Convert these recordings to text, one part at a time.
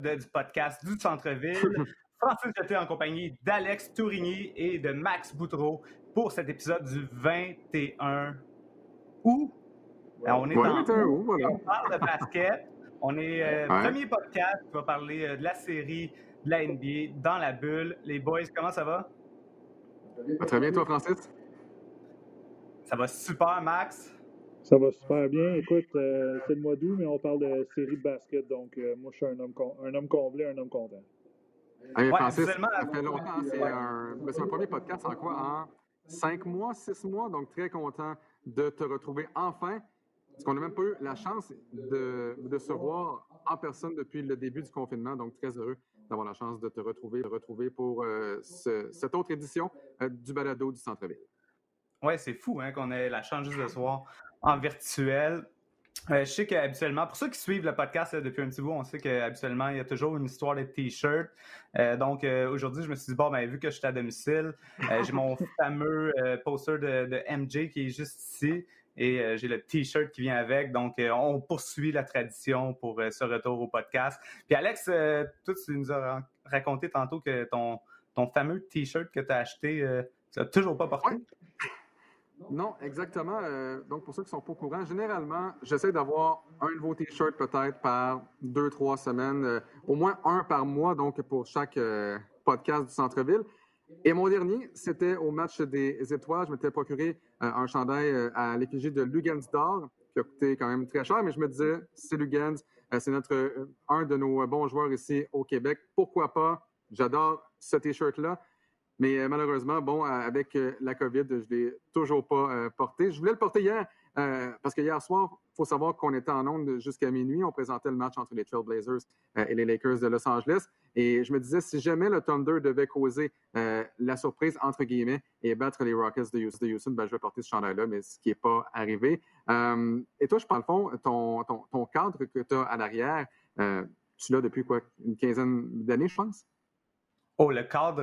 Du podcast du Centre-ville. Francis Jeté en compagnie d'Alex Tourigny et de Max Boutreau pour cet épisode du 21 août. Alors, on est août, voilà. On parle de basket. On est premier podcast qui va parler de la série de la NBA dans la bulle. Les boys, comment ça va? Très bien, toi, Francis? Ça va super, Max. Ça va super bien. Écoute, c'est le mois d'août, mais on parle de série de basket, donc moi, je suis un homme comblé, un homme content. Hey, Francis, ça fait longtemps. C'est un premier podcast en quoi? En 5 mois, 6 mois, donc très content de te retrouver enfin, parce qu'on n'a même pas eu la chance de se voir en personne depuis le début du confinement, donc très heureux d'avoir la chance de te retrouver pour cette autre édition du Balado du Centre-ville. Oui, c'est fou hein, qu'on ait la chance juste de se voir en virtuel. Je sais qu'habituellement, pour ceux qui suivent le podcast depuis un petit bout, on sait qu'habituellement, il y a toujours une histoire de t-shirt. Donc, aujourd'hui, je me suis dit, bon, ben vu que je suis à domicile, j'ai mon fameux poster de MJ qui est juste ici et j'ai le t-shirt qui vient avec. Donc, on poursuit la tradition pour ce retour au podcast. Puis Alex, toi, tu nous as raconté tantôt que ton fameux t-shirt que tu as acheté, tu l'as toujours pas porté. Ouais. Non, exactement. Donc, pour ceux qui ne sont pas au courant, généralement, j'essaie d'avoir un nouveau T-shirt peut-être par 2-3 semaines, au moins un par mois, donc pour chaque podcast du Centre-ville. Et mon dernier, c'était au match des Étoiles. Je m'étais procuré un chandail à l'effigie de Luguentz Dort, qui a coûté quand même très cher, mais je me disais, c'est Luguentz, c'est un de nos bons joueurs ici au Québec. Pourquoi pas? J'adore ce T-shirt-là. Mais malheureusement, bon, avec la COVID, je ne l'ai toujours pas porté. Je voulais le porter hier, parce que hier soir, il faut savoir qu'on était en onde jusqu'à minuit. On présentait le match entre les Trailblazers et les Lakers de Los Angeles. Et je me disais, si jamais le Thunder devait causer la surprise, entre guillemets, et battre les Rockets de Houston, ben, je vais porter ce chandail-là, mais ce qui n'est pas arrivé. Et toi, je parle fond, ton cadre que tu as à l'arrière, tu l'as depuis quoi, une quinzaine d'années, je pense? Oh, le cadre,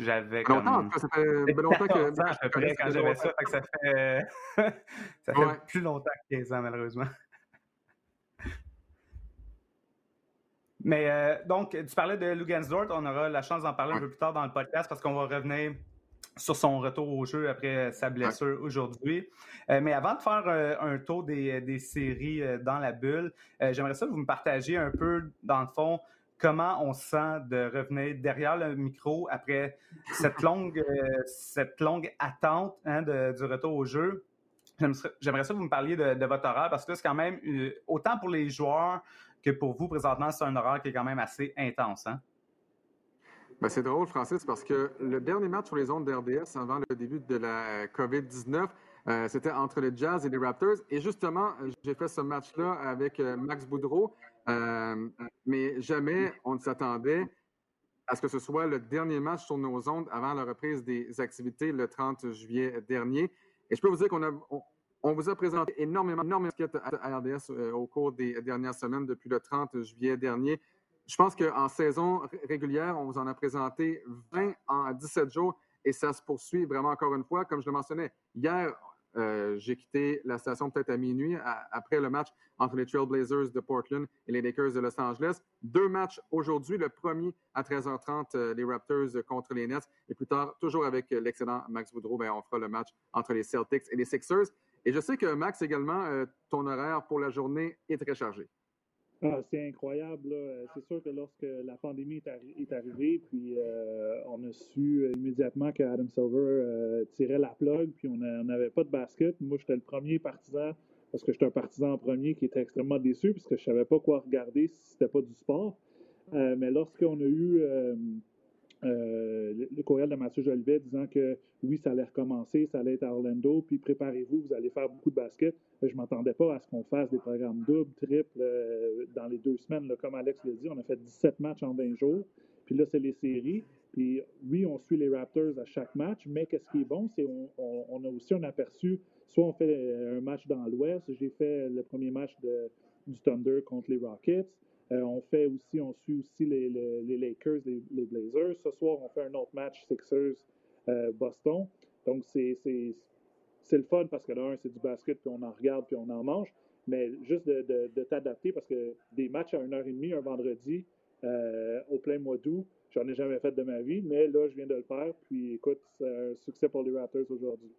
j'avais comme... Longtemps, ça fait longtemps que... à peu près, quand j'avais ça, fait que ça fait... ça fait plus longtemps que 15 ans, malheureusement. Mais donc, tu parlais de Luguentz Dort, on aura la chance d'en parler un peu plus tard dans le podcast parce qu'on va revenir sur son retour au jeu après sa blessure aujourd'hui. Mais avant de faire un tour des séries dans la bulle, j'aimerais ça que vous me partagiez un peu, dans le fond, comment on sent de revenir derrière le micro après cette longue attente hein, du retour au jeu? J'aimerais ça que vous me parliez de votre horaire, parce que là, c'est quand même, autant pour les joueurs que pour vous, présentement, c'est un horaire qui est quand même assez intense. Hein? Ben, c'est drôle, Francis, parce que le dernier match sur les ondes d'RDS avant le début de la COVID-19, c'était entre le Jazz et les Raptors. Et justement, j'ai fait ce match-là avec Max Boutreau. Mais jamais on ne s'attendait à ce que ce soit le dernier match sur nos ondes avant la reprise des activités le 30 juillet dernier. Et je peux vous dire qu'on vous a présenté énormément de basket à RDS au cours des dernières semaines depuis le 30 juillet dernier. Je pense qu'en saison régulière, on vous en a présenté 20 en 17 jours et ça se poursuit vraiment encore une fois. Comme je le mentionnais hier, j'ai quitté la station peut-être à minuit après le match entre les Trailblazers de Portland et les Lakers de Los Angeles. 2 matchs aujourd'hui, le premier à 13h30, les Raptors contre les Nets. Et plus tard, toujours avec l'excellent Max Boutreau, ben, on fera le match entre les Celtics et les Sixers. Et je sais que Max, également, ton horaire pour la journée est très chargé. Ah, c'est incroyable, là. C'est sûr que lorsque la pandémie est arrivée, puis on a su immédiatement que Adam Silver tirait la plug, puis on n'avait pas de basket. Moi, j'étais le premier partisan, parce que j'étais un partisan en premier qui était extrêmement déçu, parce que je ne savais pas quoi regarder si c'était pas du sport. Mais lorsqu'on a eu le courriel de Mathieu Jolivet disant que oui, ça allait recommencer, ça allait être à Orlando, puis préparez-vous, vous allez faire beaucoup de basket. Je m'attendais pas à ce qu'on fasse des programmes doubles, triples dans les 2 semaines. Là, comme Alex l'a dit, on a fait 17 matchs en 20 jours. Puis là, c'est les séries. Puis oui, on suit les Raptors à chaque match, mais qu'est-ce qui est bon, c'est qu'on a aussi un aperçu. Soit on fait un match dans l'Ouest. J'ai fait le premier match du Thunder contre les Rockets. On suit aussi les Lakers, les Blazers. Ce soir, on fait un autre match, Sixers, Boston. Donc, c'est le fun parce que là, c'est du basket, puis on en regarde, puis on en mange. mais juste de t'adapter, parce que des matchs à 1h30 un vendredi au plein mois d'août, j'en ai jamais fait de ma vie, mais là, je viens de le faire, puis écoute, c'est un succès pour les Raptors aujourd'hui.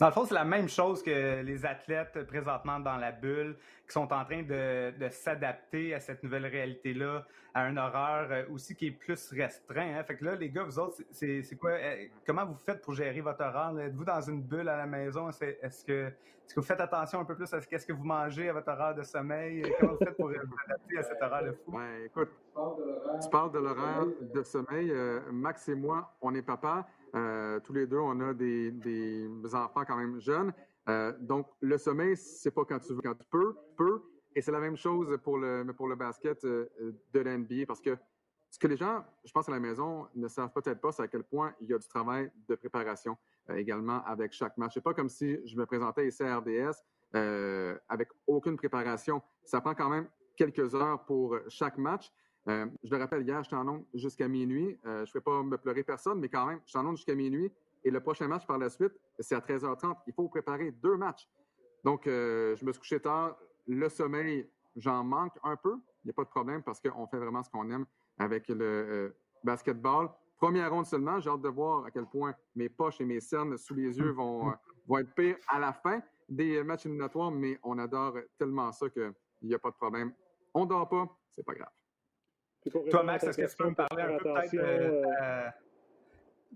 Dans le fond, c'est la même chose que les athlètes présentement dans la bulle qui sont en train de s'adapter à cette nouvelle réalité-là, à un horaire aussi qui est plus restreint. Hein? Fait que là, les gars, vous autres, c'est quoi? Comment vous faites pour gérer votre horaire? Là? Êtes-vous dans une bulle à la maison? Est-ce que vous faites attention un peu plus à ce que vous mangez, à votre horaire de sommeil? Comment vous faites pour vous adapter à cet horaire de fou? Ben, écoute, tu parles de l'horaire de sommeil. Max et moi, on est papa. Tous les deux, on a des enfants quand même jeunes. Donc, le sommeil, c'est pas quand tu veux, quand tu peux. Et c'est la même chose pour le basket de la NBA. Parce que ce que les gens, je pense, à la maison ne savent peut-être pas, c'est à quel point il y a du travail de préparation également avec chaque match. C'est pas comme si je me présentais ici à RDS avec aucune préparation. Ça prend quand même quelques heures pour chaque match. Je le rappelle, hier, j'étais en onde jusqu'à minuit. Je ne vais pas me pleurer personne, mais quand même, j'étais en onde jusqu'à minuit. Et le prochain match par la suite, c'est à 13h30. Il faut préparer 2 matchs. Donc, je me suis couché tard. Le sommeil, j'en manque un peu. Il n'y a pas de problème parce qu'on fait vraiment ce qu'on aime avec le basketball. Première ronde seulement. J'ai hâte de voir à quel point mes poches et mes cernes sous les yeux vont être pires à la fin des matchs éliminatoires. Mais on adore tellement ça qu'il n'y a pas de problème. On ne dort pas. C'est pas grave. Toi, Max, est-ce que tu peux me parler un peu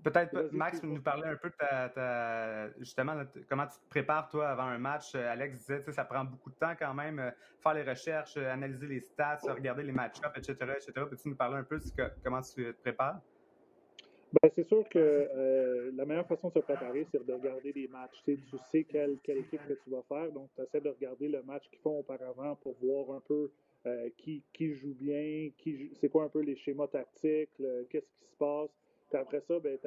peut-être Max, nous parler un peu de ta justement comment tu te prépares, toi, avant un match? Alex disait, tu sais, ça prend beaucoup de temps quand même, faire les recherches, analyser les stats, regarder les match-ups, etc. Peux-tu nous parler un peu de comment tu te prépares? Bien, c'est sûr que la meilleure façon de se préparer, c'est de regarder des matchs. Tu sais quelle équipe que tu vas faire, donc tu essaies de regarder le match qu'ils font auparavant pour voir un peu qui joue bien, c'est quoi un peu les schémas tactiques, qu'est-ce qui se passe. Puis après ça, ben,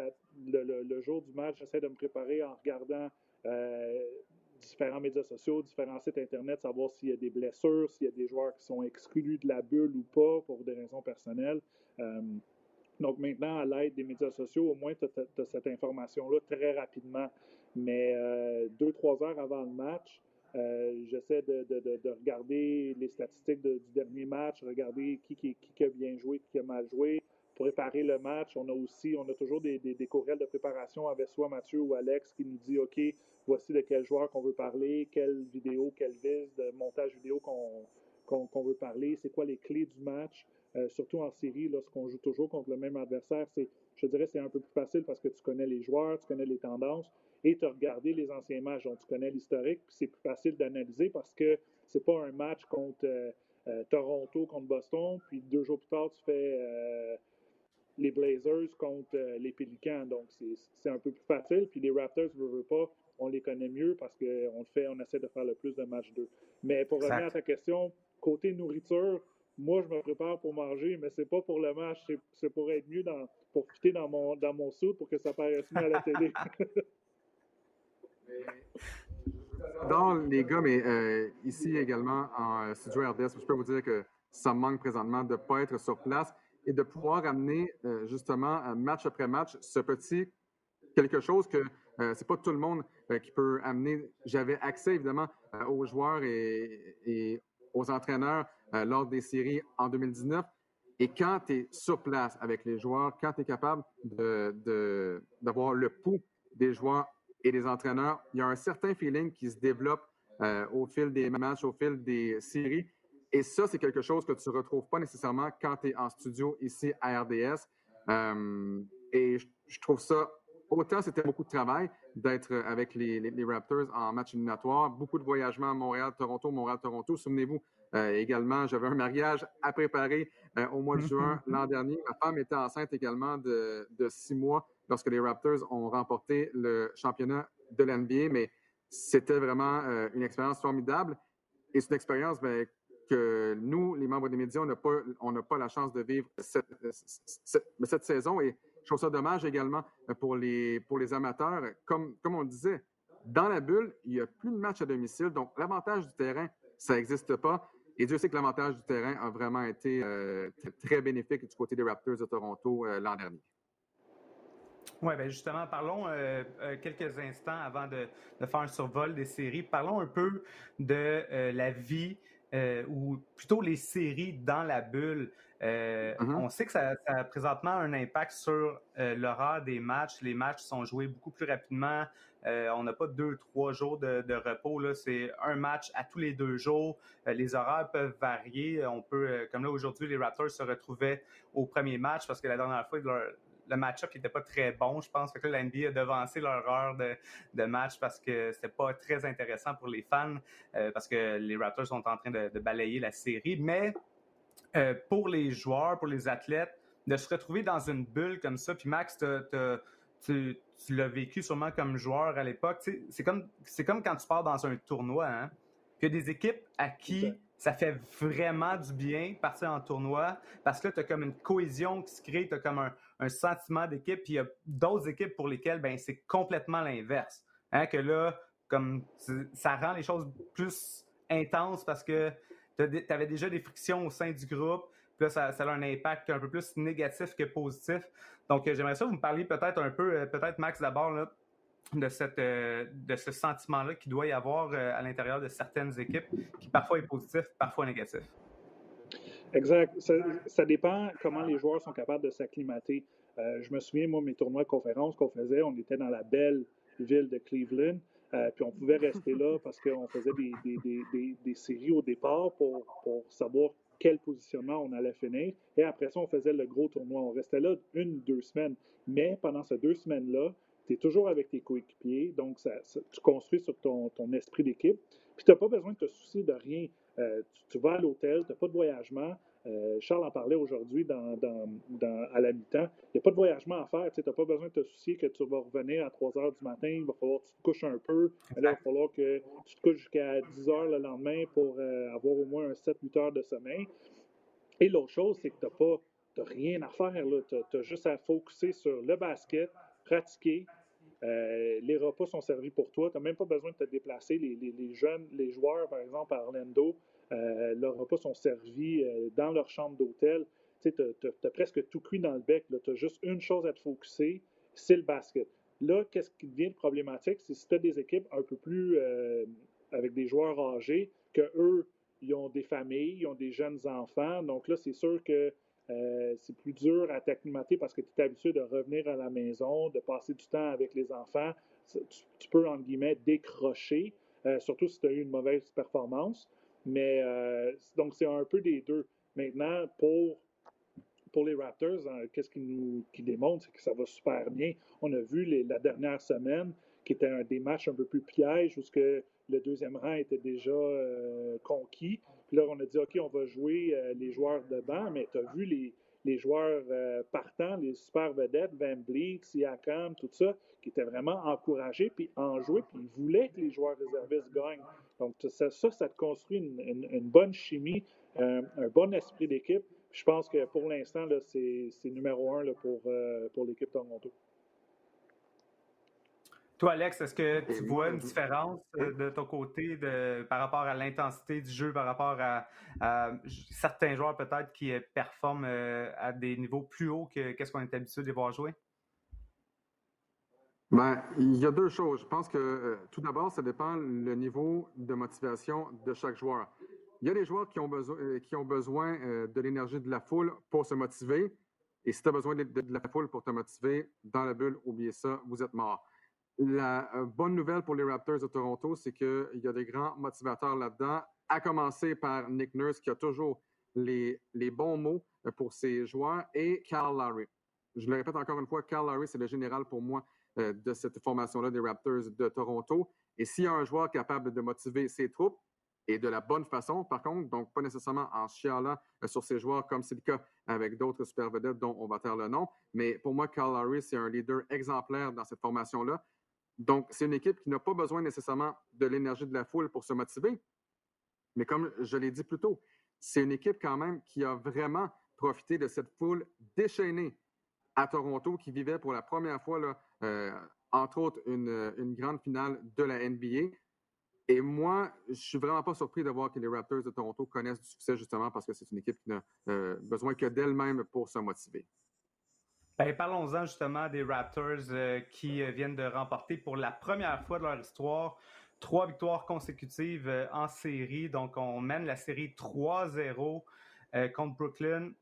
le jour du match, j'essaie de me préparer en regardant différents médias sociaux, différents sites Internet, savoir s'il y a des blessures, s'il y a des joueurs qui sont exclus de la bulle ou pas pour des raisons personnelles. Donc maintenant, à l'aide des médias sociaux, au moins, tu as cette information-là très rapidement. Mais 2-3 heures avant le match, j'essaie de regarder les statistiques du dernier match, regarder qui a bien joué, qui a mal joué, préparer le match. On a toujours des courriels de préparation avec soit Mathieu ou Alex qui nous dit « OK, voici de quel joueur qu'on veut parler, quelle vidéo, quelle vis de montage vidéo qu'on veut parler, c'est quoi les clés du match. » Surtout en série, lorsqu'on joue toujours contre le même adversaire, je dirais c'est un peu plus facile parce que tu connais les joueurs, tu connais les tendances et tu as regardé les anciens matchs, donc tu connais l'historique, puis c'est plus facile d'analyser parce que c'est pas un match contre Toronto, contre Boston, puis 2 jours plus tard, tu fais les Blazers contre les Pelicans, donc c'est un peu plus facile, puis les Raptors, veux pas, on les connaît mieux parce qu'on le fait, on essaie de faire le plus de matchs 2. Mais pour revenir à ta question, côté nourriture, moi, je me prépare pour manger, mais c'est pas pour le match, c'est pour être mieux, pour fitter dans mon soupe pour que ça paraisse mieux à la télé. Non, les gars, mais ici également, en studio RDS, je peux vous dire que ça me manque présentement de ne pas être sur place et de pouvoir amener justement, match après match, ce petit quelque chose que c'est pas tout le monde qui peut amener. J'avais accès, évidemment, aux joueurs et aux entraîneurs lors des séries en 2019. Et quand tu es sur place avec les joueurs, quand tu es capable d'avoir le pouls des joueurs et des entraîneurs, il y a un certain feeling qui se développe au fil des matchs, au fil des séries. Et ça, c'est quelque chose que tu ne retrouves pas nécessairement quand tu es en studio ici à RDS. Et je trouve ça, autant c'était beaucoup de travail d'être avec les Raptors en match éliminatoire, beaucoup de voyagements à Montréal-Toronto, Montréal-Toronto. Souvenez-vous, également, j'avais un mariage à préparer au mois de juin l'an dernier. Ma femme était enceinte également de 6 mois lorsque les Raptors ont remporté le championnat de l'NBA, mais c'était vraiment une expérience formidable. Et c'est une expérience que nous, les membres des médias, on n'a pas la chance de vivre cette saison. Et je trouve ça dommage également pour les amateurs. Comme on le disait, dans la bulle, il n'y a plus de match à domicile. Donc, l'avantage du terrain, ça n'existe pas. Et Dieu sait que l'avantage du terrain a vraiment été très bénéfique du côté des Raptors de Toronto l'an dernier. Oui, bien justement, parlons quelques instants avant de faire un survol des séries. Parlons un peu de la vie ou plutôt les séries dans la bulle. On sait que ça a présentement un impact sur l'horaire des matchs. Les matchs sont joués beaucoup plus rapidement. On n'a pas 2-3 jours de repos. Là. C'est un match à tous les 2 jours. Les horaires peuvent varier. On peut, comme là aujourd'hui, les Raptors se retrouvaient au premier match parce que la dernière fois, le match-up n'était pas très bon, je pense. Fait que là, la NBA a devancé leur heure de match parce que c'était pas très intéressant pour les fans, parce que les Raptors sont en train de balayer la série. Mais pour les joueurs, pour les athlètes, de se retrouver dans une bulle comme ça, puis Max, tu l'as vécu sûrement comme joueur à l'époque. Tu sais, c'est comme quand tu pars dans un tournoi. Hein? Puis il y a des équipes à qui ça fait vraiment du bien partir en tournoi parce que là, tu as comme une cohésion qui se crée, tu as comme un sentiment d'équipe. Puis il y a d'autres équipes pour lesquelles ben, c'est complètement l'inverse. Hein? Que là, comme ça rend les choses plus intenses parce que tu avais déjà des frictions au sein du groupe. Puis là, ça a un impact un peu plus négatif que positif. Donc, j'aimerais ça que vous me parliez peut-être un peu, peut-être Max d'abord, là, de ce sentiment-là qu'il doit y avoir à l'intérieur de certaines équipes qui parfois est positif, parfois négatif. Exact. Ça dépend comment les joueurs sont capables de s'acclimater. Je me souviens, moi, mes tournois de conférences qu'on faisait, on était dans la belle ville de Cleveland, puis on pouvait rester là parce qu'on faisait des séries au départ pour savoir quel positionnement on allait finir. Et après ça, on faisait le gros tournoi. On restait là 1 ou 2 semaines. Mais pendant ces 2 semaines-là, tu es toujours avec tes coéquipiers, donc tu construis sur ton esprit d'équipe. Puis tu n'as pas besoin de te soucier de rien. Tu vas à l'hôtel, tu n'as pas de voyagement. Charles en parlait aujourd'hui à la mi-temps. Il n'y a pas de voyagement à faire. Tu n'as pas besoin de te soucier que tu vas revenir à 3 heures du matin. Il va falloir que tu te couches un peu. Là, il va falloir que tu te couches jusqu'à 10 heures le lendemain pour avoir au moins 7-8 heures de sommeil. Et l'autre chose, c'est que tu n'as rien à faire. Tu as juste à focusser sur le basket, pratiquer. Les repas sont servis pour toi. Tu n'as même pas besoin de te déplacer. Les joueurs, par exemple, à Orlando, leurs repas sont servis dans leur chambre d'hôtel. Tu as presque tout cuit dans le bec. Tu as juste une chose à te focusser, c'est le basket. Là, qu'est-ce qui devient problématique, c'est si tu as des équipes un peu plus avec des joueurs âgés, qu'eux, ils ont des familles, ils ont des jeunes enfants. Donc là, c'est sûr que c'est plus dur à t'acclimater parce que tu es habitué de revenir à la maison, de passer du temps avec les enfants. Tu peux, entre guillemets, décrocher, surtout si tu as eu une mauvaise performance. Mais donc, c'est un peu des deux. Maintenant, pour les Raptors, qu'est-ce qui démontre, c'est que ça va super bien. On a vu la dernière semaine, qui était un des matchs un peu plus pièges, où le deuxième rang était déjà conquis. Puis là, on a dit, OK, on va jouer les joueurs de banc, mais tu as vu les joueurs partants, les super vedettes, Wembley, Siakam, tout ça, qui étaient vraiment encouragés, puis enjoués, puis ils voulaient que les joueurs réservistes gagnent. Donc, ça te construit une bonne chimie, un bon esprit d'équipe. Je pense que pour l'instant, là, c'est numéro 1 là, pour l'équipe Toronto. Toi, Alex, est-ce que tu vois une différence de ton côté par rapport à l'intensité du jeu, par rapport à certains joueurs peut-être qui performent à des niveaux plus hauts qu'est-ce qu'on est habitué de les voir jouer? Bien, il y a 2 choses. Je pense que tout d'abord, ça dépend le niveau de motivation de chaque joueur. Il y a des joueurs qui ont besoin de l'énergie de la foule pour se motiver. Et si tu as besoin de la foule pour te motiver, dans la bulle, oubliez ça, vous êtes mort. La bonne nouvelle pour les Raptors de Toronto, c'est qu'il y a des grands motivateurs là-dedans, à commencer par Nick Nurse, qui a toujours les bons mots pour ses joueurs, et Kyle Lowry. Je le répète encore une fois, Kyle Lowry, c'est le général pour moi de cette formation-là des Raptors de Toronto. Et s'il y a un joueur capable de motiver ses troupes, et de la bonne façon, par contre, donc pas nécessairement en chialant sur ses joueurs, comme c'est le cas avec d'autres super vedettes dont on va taire le nom, mais pour moi, Kyle Lowry, c'est un leader exemplaire dans cette formation-là. Donc, c'est une équipe qui n'a pas besoin nécessairement de l'énergie de la foule pour se motiver. Mais comme je l'ai dit plus tôt, c'est une équipe quand même qui a vraiment profité de cette foule déchaînée à Toronto, qui vivait pour la première fois, là, entre autres, une grande finale de la NBA. Et moi, je ne suis vraiment pas surpris de voir que les Raptors de Toronto connaissent du succès, justement parce que c'est une équipe qui n'a besoin que d'elle-même pour se motiver. Ben, parlons-en justement des Raptors qui viennent de remporter pour la première fois de leur histoire 3 victoires consécutives en série. Donc, on mène la série 3-0 contre Brooklyn.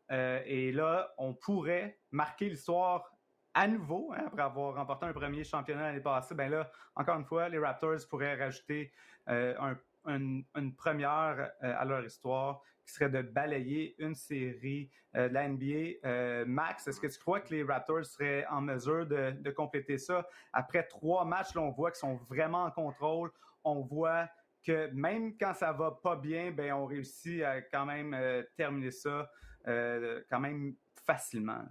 Et là, on pourrait marquer l'histoire à nouveau, hein, après avoir remporté un premier championnat l'année passée. Ben là, encore une fois, les Raptors pourraient rajouter une première à leur histoire, qui serait de balayer une série de la NBA. Max, est-ce que tu crois que les Raptors seraient en mesure de compléter ça? Après 3 matchs, là, on voit qu'ils sont vraiment en contrôle. On voit que même quand ça va pas bien, ben on réussit à quand même terminer ça quand même facilement.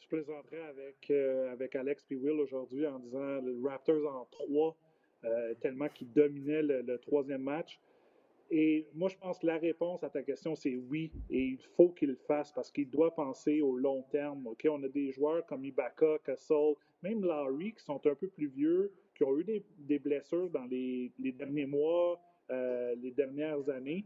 Je plaisanterais avec Alex et Will aujourd'hui en disant les Raptors en 3, tellement qu'ils dominaient le 3e match. Et moi, je pense que la réponse à ta question, c'est oui, et il faut qu'il le fasse parce qu'il doit penser au long terme. Okay? On a des joueurs comme Ibaka, Castle, même Lowry, qui sont un peu plus vieux, qui ont eu des blessures dans les derniers mois, les dernières années.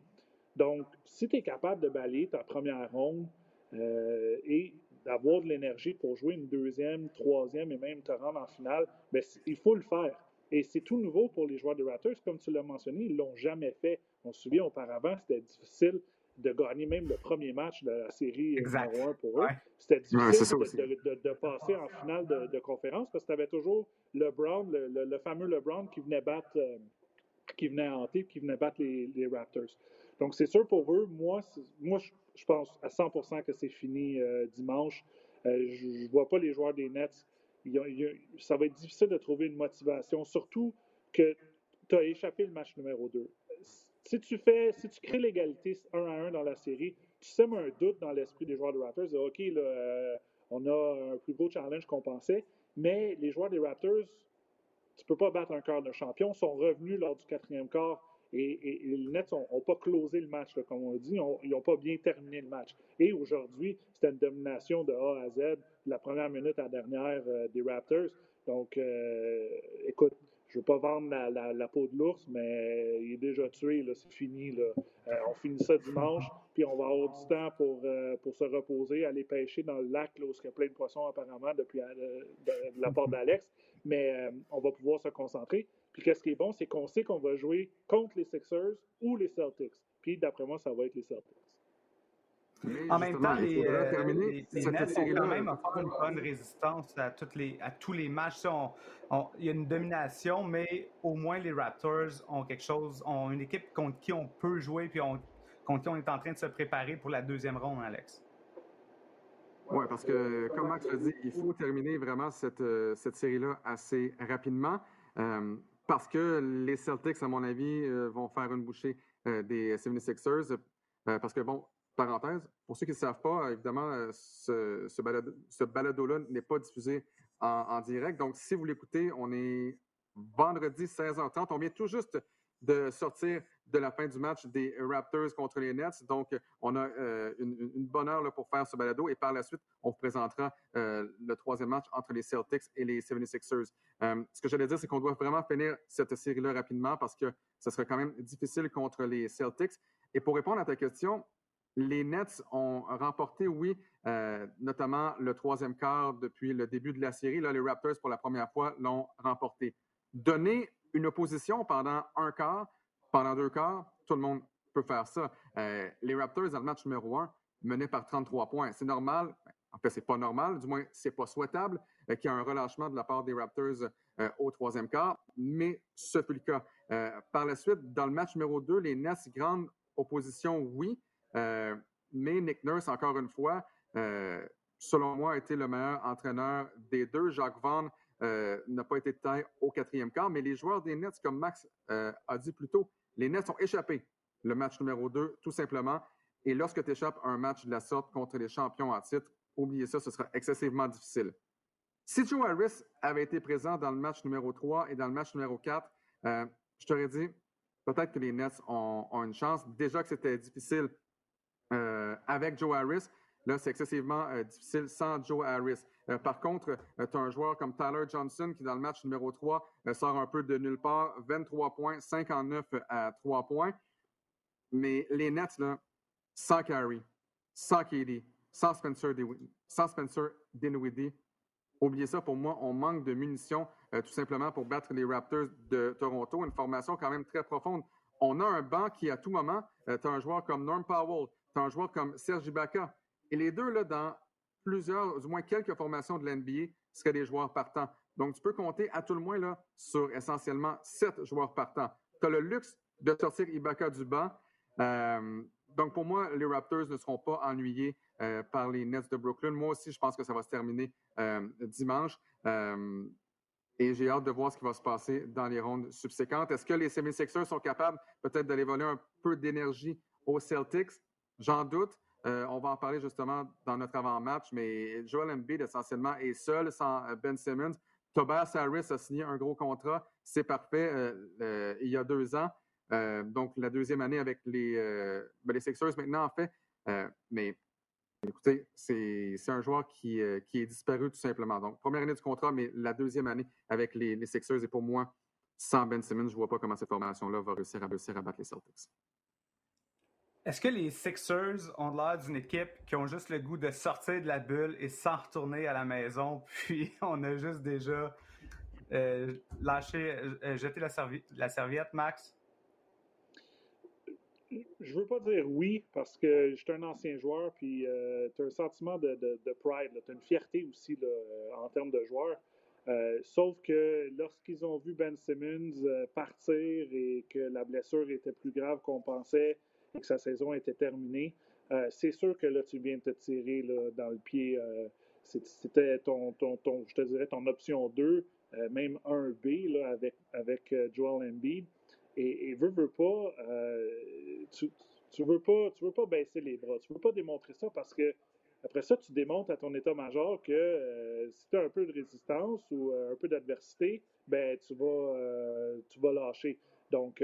Donc, si tu es capable de balayer ta première ronde et d'avoir de l'énergie pour jouer une 2e, 3e et même te rendre en finale, bien, il faut le faire. Et c'est tout nouveau pour les joueurs des Raptors. Comme tu l'as mentionné, ils ne l'ont jamais fait. On se souvient, auparavant, c'était difficile de gagner même le premier match de la série numéro 1 pour eux. Ouais. C'était difficile de passer en finale de conférence parce que tu avais toujours LeBron, le fameux LeBron qui venait hanter, qui venait battre les Raptors. Donc, c'est sûr pour eux, moi je pense à 100% que c'est fini dimanche. Je ne vois pas les joueurs des Nets. Ça va être difficile de trouver une motivation, surtout que tu as échappé le match numéro 2. Si tu crées l'égalité 1-1 dans la série, tu sèmes un doute dans l'esprit des joueurs des Raptors. De, OK, là, on a un plus beau challenge qu'on pensait, mais les joueurs des Raptors, tu ne peux pas battre un quart de champion, sont revenus lors du 4e quart et les Nets n'ont pas closé le match, là, comme on dit, ils n'ont pas bien terminé le match. Et aujourd'hui, c'était une domination de A à Z, de la première minute à la dernière des Raptors. Donc, écoute, je ne veux pas vendre la peau de l'ours, mais il est déjà tué, là, c'est fini. Là. On finit ça dimanche, puis on va avoir du temps pour se reposer, aller pêcher dans le lac, là, où il y a plein de poissons apparemment depuis de la part d'Alex, mais on va pouvoir se concentrer. Puis qu'est-ce qui est bon, c'est qu'on sait qu'on va jouer contre les Sixers ou les Celtics. Puis d'après moi, ça va être les Celtics. Mais en même temps, les Nets ont quand même offert une bonne résistance à tous les matchs. Il y a une domination, mais au moins les Raptors ont une équipe contre qui on peut jouer puis contre qui on est en train de se préparer pour la 2e ronde, Alex. Oui, parce que comme Max l'a dit, il faut terminer vraiment cette série-là assez rapidement parce que les Celtics, à mon avis, vont faire une bouchée des 76ers parce que, bon, parenthèse, pour ceux qui ne savent pas, évidemment, ce balado-là n'est pas diffusé en direct. Donc, si vous l'écoutez, on est vendredi 16h30. On vient tout juste de sortir de la fin du match des Raptors contre les Nets. Donc, on a une bonne heure là, pour faire ce balado. Et par la suite, on vous présentera le 3e match entre les Celtics et les 76ers. Ce que j'allais dire, c'est qu'on doit vraiment finir cette série-là rapidement parce que ce serait quand même difficile contre les Celtics. Et pour répondre à ta question, les Nets ont remporté, oui, notamment le 3e quart depuis le début de la série. Là, les Raptors, pour la première fois, l'ont remporté. Donner une opposition pendant un quart, pendant 2 quarts, tout le monde peut faire ça. Les Raptors, dans le match numéro 1, menaient par 33 points. C'est normal, en fait, c'est pas normal, du moins, c'est pas souhaitable qu'il y ait un relâchement de la part des Raptors au 3e quart, mais ce fut le cas. Par la suite, dans le match numéro 2, les Nets, grande opposition, oui, mais Nick Nurse, encore une fois, selon moi, a été le meilleur entraîneur des deux. Jacques Vaughn n'a pas été de taille au 4e quart, mais les joueurs des Nets, comme Max a dit plus tôt, les Nets ont échappé le match numéro 2, tout simplement. Et lorsque tu échappes un match de la sorte contre les champions en titre, oubliez ça, ce sera excessivement difficile. Si Joe Harris avait été présent dans le match numéro 3 et dans le match numéro 4, je t'aurais dit, peut-être que les Nets ont une chance. Déjà que c'était difficile avec Joe Harris, là, c'est excessivement difficile sans Joe Harris. Par contre, tu as un joueur comme Tyler Johnson qui, dans le match numéro 3, sort un peu de nulle part, 23 points, 59 à 3 points. Mais les Nets, là, sans Curry, sans KD, sans Spencer sans Spencer Dinwiddie. Oubliez ça, pour moi, on manque de munitions tout simplement pour battre les Raptors de Toronto. Une formation quand même très profonde. On a un banc qui, à tout moment, tu as un joueur comme Norm Powell, tu as un joueur comme Serge Ibaka. Et les deux, là, dans plusieurs, du moins quelques formations de l'NBA, seraient des joueurs partants. Donc, tu peux compter à tout le moins là, sur essentiellement 7 joueurs partants. Tu as le luxe de sortir Ibaka du banc. Donc, pour moi, les Raptors ne seront pas ennuyés par les Nets de Brooklyn. Moi aussi, je pense que ça va se terminer dimanche. Et j'ai hâte de voir ce qui va se passer dans les rondes subséquentes. Est-ce que les 76ers sont capables peut-être d'aller voler un peu d'énergie aux Celtics? J'en doute. On va en parler justement dans notre avant-match, mais Joel Embiid essentiellement est seul sans Ben Simmons. Tobias Harris a signé un gros contrat. C'est parfait il y a 2 ans. Donc, la deuxième année avec les Sixers maintenant, en fait. Mais écoutez, c'est un joueur qui est disparu tout simplement. Donc, première année du contrat, mais la deuxième année avec les Sixers. Et pour moi, sans Ben Simmons, je ne vois pas comment cette formation-là va réussir à battre les Celtics. Est-ce que les Sixers ont l'air d'une équipe qui ont juste le goût de sortir de la bulle et s'en retourner à la maison, puis on a juste déjà jeté la serviette, Max? Je veux pas dire oui, parce que je suis un ancien joueur, puis tu as un sentiment de pride, tu as une fierté aussi là, en termes de joueur. Sauf que lorsqu'ils ont vu Ben Simmons partir et que la blessure était plus grave qu'on pensait et que sa saison était terminée, c'est sûr que là, tu viens de te tirer là, dans le pied. C'était ton, je te dirais, ton option 2, même 1B là, avec Joel Embiid. Et veux pas, tu veux pas baisser les bras, tu veux pas démontrer ça parce que après ça, tu démontres à ton état-major que si tu as un peu de résistance ou un peu d'adversité, ben tu vas lâcher. Donc,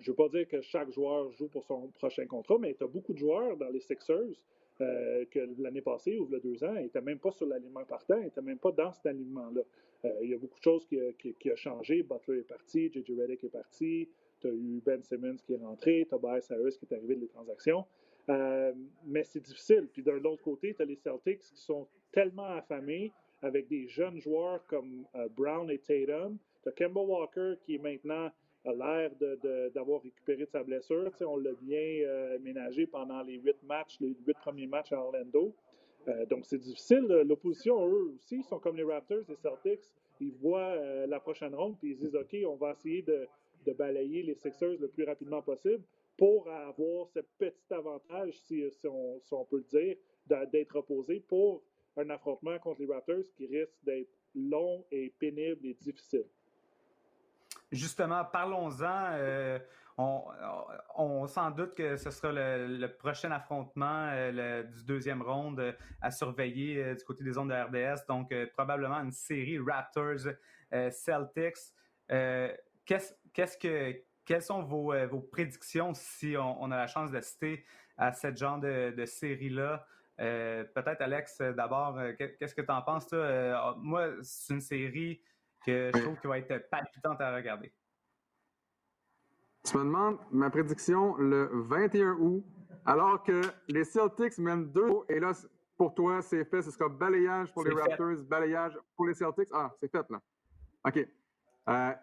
je veux pas dire que chaque joueur joue pour son prochain contrat, mais tu as beaucoup de joueurs dans les Sixers que l'année passée ou le 2 ans, ils n'étaient même pas sur l'alignement partant, ils n'étaient même pas dans cet alignement-là. Il y a beaucoup de choses qui a changé. Butler est parti, J.J. Redick est parti, tu as eu Ben Simmons qui est rentré, Tobias Harris qui est arrivé de les transactions. Mais c'est difficile. Puis d'un autre côté, tu as les Celtics qui sont tellement affamés avec des jeunes joueurs comme Brown et Tatum. Tu as Kemba Walker qui est maintenant a l'air d'avoir récupéré de sa blessure. Tu sais, on l'a bien ménagé pendant les 8 premiers matchs à Orlando. Donc, c'est difficile. L'opposition, eux aussi, ils sont comme les Raptors, les Celtics. Ils voient la prochaine ronde et ils disent « OK, on va essayer de balayer les Sixers le plus rapidement possible pour avoir ce petit avantage, si on peut le dire, d'être opposé pour un affrontement contre les Raptors qui risque d'être long et pénible et difficile. » Justement, parlons-en. On s'en doute que ce sera le prochain affrontement du 2e round à surveiller du côté des ondes de RDS. Donc, probablement une série Raptors-Celtics. Quelles sont vos prédictions si on a la chance d'assister à ce genre de série-là? Peut-être, Alex, d'abord, qu'est-ce que tu en penses, toi? Moi, c'est une série que je trouve qu'il va être palpitante à regarder. Tu me demandes ma prédiction le 21 août, alors que les Celtics mènent 2-0. Et là, pour toi, c'est fait. Ce sera balayage pour les Raptors, balayage pour les Celtics. Ah, c'est fait, là. OK.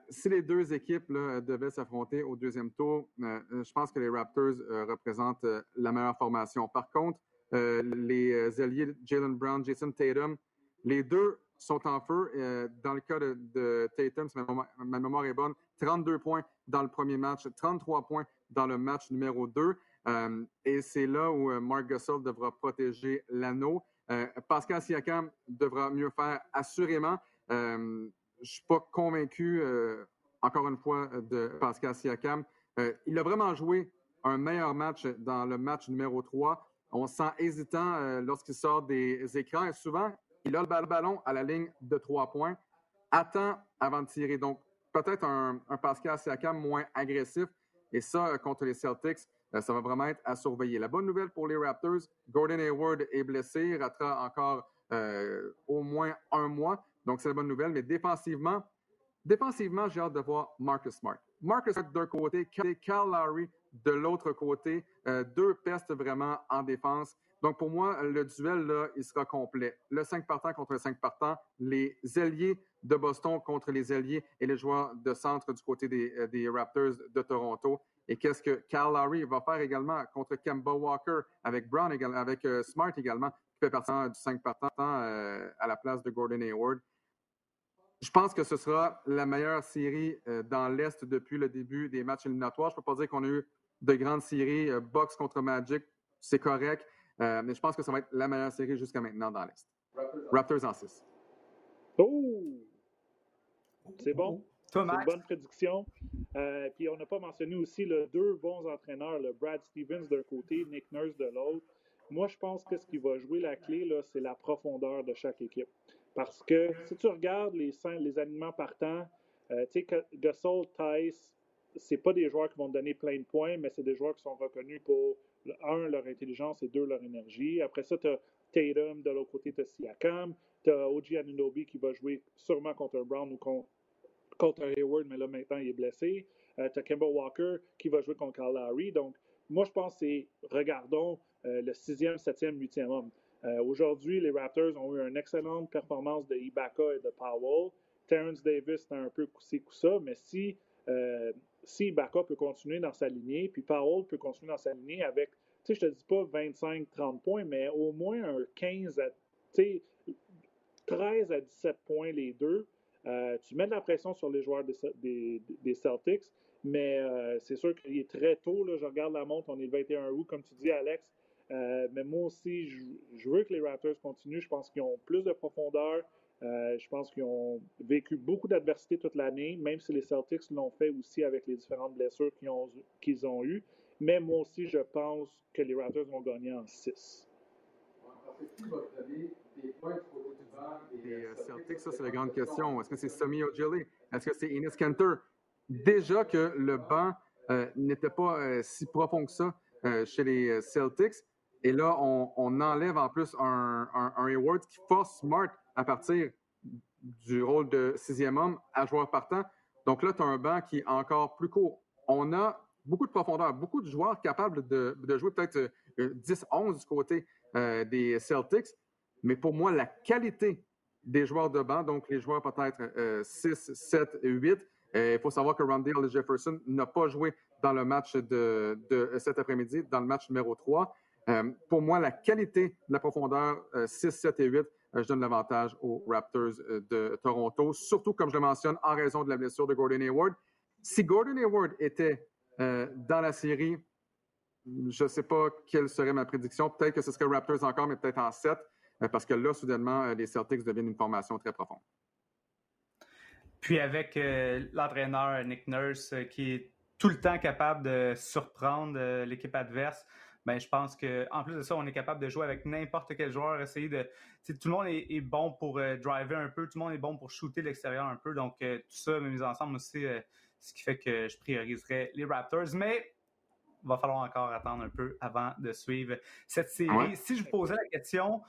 Si les deux équipes là, devaient s'affronter au 2e tour, je pense que les Raptors représentent la meilleure formation. Par contre, les alliés Jaylen Brown, Jason Tatum, les deux sont en feu. Dans le cas de Tatum, si ma mémoire est bonne, 32 points dans le premier match, 33 points dans le match numéro 2. Et c'est là où Marc Gasol devra protéger l'anneau. Pascal Siakam devra mieux faire assurément. Je ne suis pas convaincu, encore une fois, de Pascal Siakam. Il a vraiment joué un meilleur match dans le match numéro 3. On sent hésitant lorsqu'il sort des écrans. Et souvent, il a le ballon à la ligne de 3 points. Attends avant de tirer. Donc, peut-être un Pascal Siakam moins agressif. Et ça, contre les Celtics, ça va vraiment être à surveiller. La bonne nouvelle pour les Raptors, Gordon Hayward est blessé. Il ratera encore au moins 1 mois. Donc, c'est la bonne nouvelle. Mais défensivement, j'ai hâte de voir Marcus Smart. Marcus Smart d'un côté, Kyle Lowry de l'autre côté. Deux pestes vraiment en défense. Donc, pour moi, le duel, là, il sera complet. Le 5 partant contre le 5 partant, les ailiers de Boston contre les ailiers et les joueurs de centre du côté des Raptors de Toronto. Et qu'est-ce que Kyle Lowry va faire également contre Kemba Walker, avec Brown également, avec Smart également, qui fait partie du 5 partant à la place de Gordon Hayward. Je pense que ce sera la meilleure série dans l'Est depuis le début des matchs éliminatoires. Je ne peux pas dire qu'on a eu de grandes séries. Bucks contre Magic, c'est correct. Mais je pense que ça va être la meilleure série jusqu'à maintenant dans l'Est. Raptors en 6. Oh! C'est bon. C'est une bonne prédiction. Puis on n'a pas mentionné aussi deux bons entraîneurs, Brad Stevens d'un côté, Nick Nurse de l'autre. Moi, je pense que ce qui va jouer la clé, là, c'est la profondeur de chaque équipe. Parce que si tu regardes les alignements partants, tu sais, Gasol, Tice, c'est pas des joueurs qui vont te donner plein de points, mais c'est des joueurs qui sont reconnus pour, un, leur intelligence et deux, leur énergie. Après ça, tu as Tatum, de l'autre côté, tu as Siakam, tu as OG Anunoby qui va jouer sûrement contre Brown ou contre Hayward, mais là, maintenant, il est blessé. Tu as Kemba Walker qui va jouer contre Kyle Lowry. Donc, moi, je pense que c'est, regardons, le 6e, 7e, 8e homme. Aujourd'hui, les Raptors ont eu une excellente performance de Ibaka et de Powell. Terrence Davis a un peu coussé ça, mais si Ibaka peut continuer dans sa lignée, puis Powell peut continuer dans sa lignée avec, tu sais, je te dis pas 25-30 points, mais au moins un 13 à 17 points les deux. Tu mets de la pression sur les joueurs des Celtics, mais c'est sûr qu'il est très tôt, là, je regarde la montre, on est le 21 août, comme tu dis, Alex. Mais moi aussi, je veux que les Raptors continuent. Je pense qu'ils ont plus de profondeur. Je pense qu'ils ont vécu beaucoup d'adversité toute l'année, même si les Celtics l'ont fait aussi avec les différentes blessures qu'ils ont eues. Mais moi aussi, je pense que les Raptors vont gagner en 6. Les Celtics, ça, c'est la grande question. Est-ce que c'est Sami Ojeleye? Est-ce que c'est Enes Kanter? Déjà que le banc n'était pas si profond que ça chez les Celtics. Et là, on enlève en plus un Hayward qui force Smart à partir du rôle de sixième homme à joueur partant. Donc là, tu as un banc qui est encore plus court. On a beaucoup de profondeur, beaucoup de joueurs capables de jouer peut-être 10-11 du côté des Celtics. Mais pour moi, la qualité des joueurs de banc, donc les joueurs peut-être 6, 7, 8, il faut savoir que Rondale Jefferson n'a pas joué dans le match de cet après-midi, dans le match numéro 3. Pour moi, la qualité, la profondeur 6, 7 et 8, je donne l'avantage aux Raptors de Toronto, surtout, comme je le mentionne, en raison de la blessure de Gordon Hayward. Si Gordon Hayward était dans la série, je ne sais pas quelle serait ma prédiction. Peut-être que ce serait Raptors encore, mais peut-être en 7, parce que là, soudainement, les Celtics deviennent une formation très profonde. Puis avec l'entraîneur Nick Nurse qui est tout le temps capable de surprendre l'équipe adverse, ben je pense qu'en plus de ça, on est capable de jouer avec n'importe quel joueur, essayer de... Tout le monde est bon pour driver un peu, tout le monde est bon pour shooter de l'extérieur un peu, donc tout ça mis ensemble aussi, ce qui fait que je prioriserais les Raptors, mais il va falloir encore attendre un peu avant de suivre cette série. Ouais. Si je vous posais la question...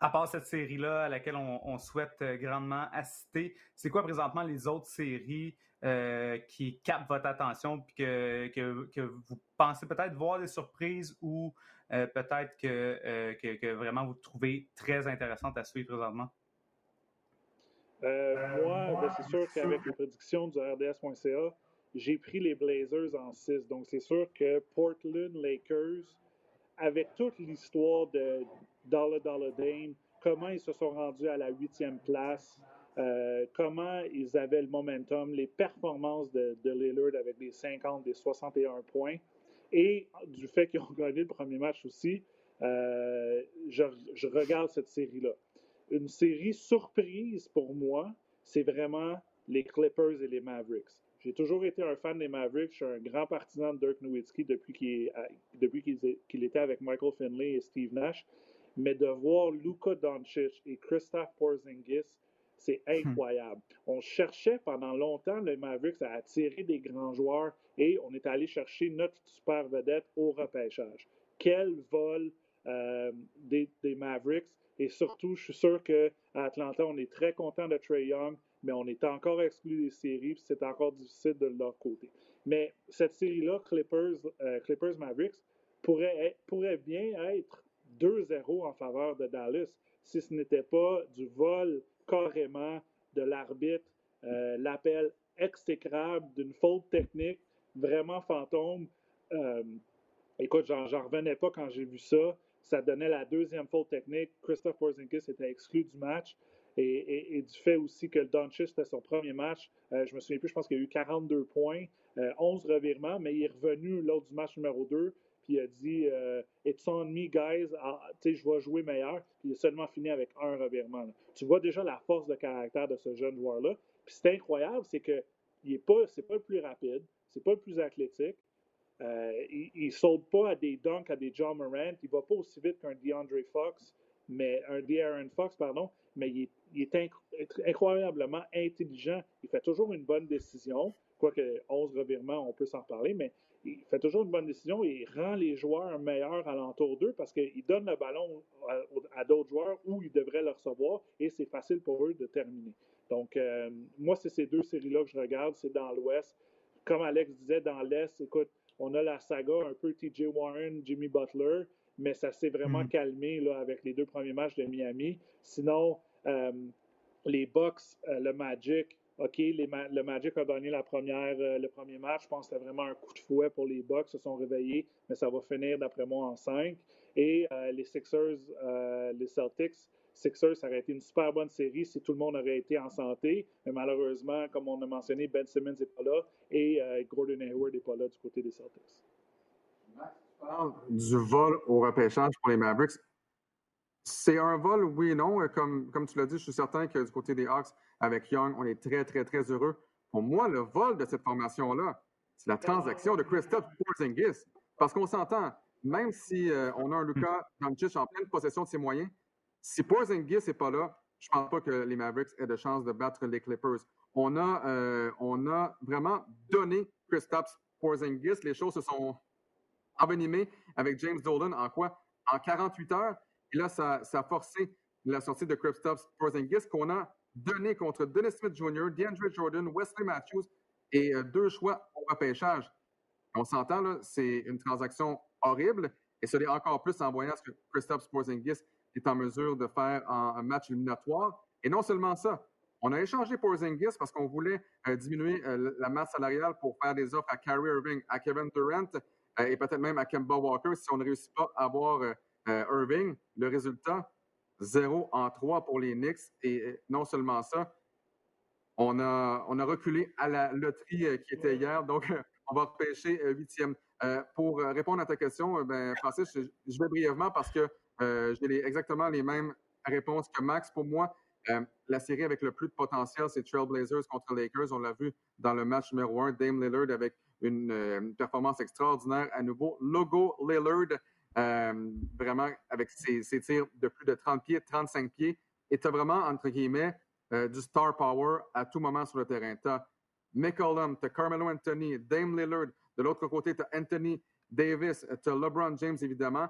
À part cette série-là à laquelle on souhaite grandement assister, c'est quoi présentement les autres séries qui captent votre attention et que vous pensez peut-être voir des surprises ou peut-être que vraiment vous trouvez très intéressantes à suivre présentement? Moi, ben c'est sûr qu'avec les prédictions du RDS.ca, j'ai pris les Blazers en 6. Donc, c'est sûr que Portland, Lakers, avec toute l'histoire de Dollar Dame, comment ils se sont rendus à la 8e place, comment ils avaient le momentum, les performances de Lillard avec des 50, des 61 points, et du fait qu'ils ont gagné le premier match aussi, je regarde cette série-là. Une série surprise pour moi, c'est vraiment les Clippers et les Mavericks. J'ai toujours été un fan des Mavericks. Je suis un grand partisan de Dirk Nowitzki depuis qu'il était avec Michael Finley et Steve Nash. Mais de voir Luka Dončić et Kristaps Porzingis, c'est incroyable. On cherchait pendant longtemps les Mavericks à attirer des grands joueurs et on est allé chercher notre super vedette au repêchage. Quel vol des Mavericks! Et surtout, je suis sûr qu'à Atlanta, on est très content de Trae Young, mais on est encore exclu des séries, puis c'est encore difficile de leur côté. Mais cette série-là, Clippers-Mavericks, pourrait bien être 2-0 en faveur de Dallas si ce n'était pas du vol carrément de l'arbitre, l'appel exécrable d'une faute technique vraiment fantôme. Écoute, j'en revenais pas quand j'ai vu ça. Ça donnait la deuxième faute technique. Kristaps Porzingis était exclu du match. Et du fait aussi que le Dončić, c'était son premier match, je me souviens plus, je pense qu'il y a eu 42 points, 11 revirements, mais il est revenu lors du match numéro 2, puis il a dit « It's on me, guys, je vais jouer meilleur », puis il a seulement fini avec un revirement. Là. Tu vois déjà la force de caractère de ce jeune joueur-là, puis c'est incroyable, c'est que c'est pas le plus rapide, c'est pas le plus athlétique, il ne saute pas à des dunks, à des Ja Morant, il ne va pas aussi vite qu'un DeAndre Fox, mais un De'Aaron Fox, pardon, mais il est incroyablement intelligent. Il fait toujours une bonne décision. Quoique 11 revirements, on peut s'en reparler, mais il fait toujours une bonne décision et il rend les joueurs meilleurs à l'entour d'eux parce qu'il donne le ballon à d'autres joueurs où ils devraient le recevoir et c'est facile pour eux de terminer. Donc, moi, c'est ces deux séries-là que je regarde. C'est dans l'Ouest. Comme Alex disait, dans l'Est, écoute, on a la saga un peu TJ Warren, Jimmy Butler, mais ça s'est vraiment calmé là, avec les deux premiers matchs de Miami. Sinon, les Bucks, le Magic, OK, le Magic a gagné le premier match. Je pense que c'était vraiment un coup de fouet pour les Bucks. Ils se sont réveillés, mais ça va finir, d'après moi, en 5. Et les Sixers, les Celtics, Sixers, ça aurait été une super bonne série si tout le monde aurait été en santé. Mais malheureusement, comme on a mentionné, Ben Simmons n'est pas là et Gordon Hayward n'est pas là du côté des Celtics. Du vol au repêchage pour les Mavericks. C'est un vol, oui et non. Comme tu l'as dit, je suis certain que du côté des Hawks, avec Young, on est très, très, très heureux. Pour moi, le vol de cette formation-là, c'est la transaction de Kristaps Porzingis. Parce qu'on s'entend, même si on a un Luka Dončić en pleine possession de ses moyens, si Porzingis n'est pas là, je ne pense pas que les Mavericks aient de chance de battre les Clippers. On a vraiment donné Kristaps Porzingis. Les choses se sont envenimées avec James Dolan en 48 heures. Et là, ça a forcé la sortie de Kristaps Porzingis qu'on a donné contre Dennis Smith Jr., DeAndre Jordan, Wesley Matthews et deux choix au repêchage. On s'entend, là, c'est une transaction horrible et ce l'est encore plus en voyant ce que Kristaps Porzingis est en mesure de faire en un match éliminatoire. Et non seulement ça, on a échangé Porzingis parce qu'on voulait diminuer la masse salariale pour faire des offres à Kyrie Irving, à Kevin Durant et peut-être même à Kemba Walker si on ne réussit pas à avoir Irving. Le résultat, 0-3 pour les Knicks. Et non seulement ça, on a reculé à la loterie qui était hier. Donc, on va repêcher 8e. Pour répondre à ta question, Francis, je vais brièvement parce que j'ai exactement les mêmes réponses que Max. Pour moi, la série avec le plus de potentiel, c'est Trailblazers contre Lakers. On l'a vu dans le match numéro 1, Dame Lillard avec une performance extraordinaire à nouveau. Logo Lillard, vraiment avec ses tirs de plus de 30 pieds, 35 pieds. Et tu as vraiment, entre guillemets, du star power à tout moment sur le terrain. Tu as McCollum, tu as Carmelo Anthony, Dame Lillard. De l'autre côté, tu as Anthony Davis, tu as LeBron James, évidemment.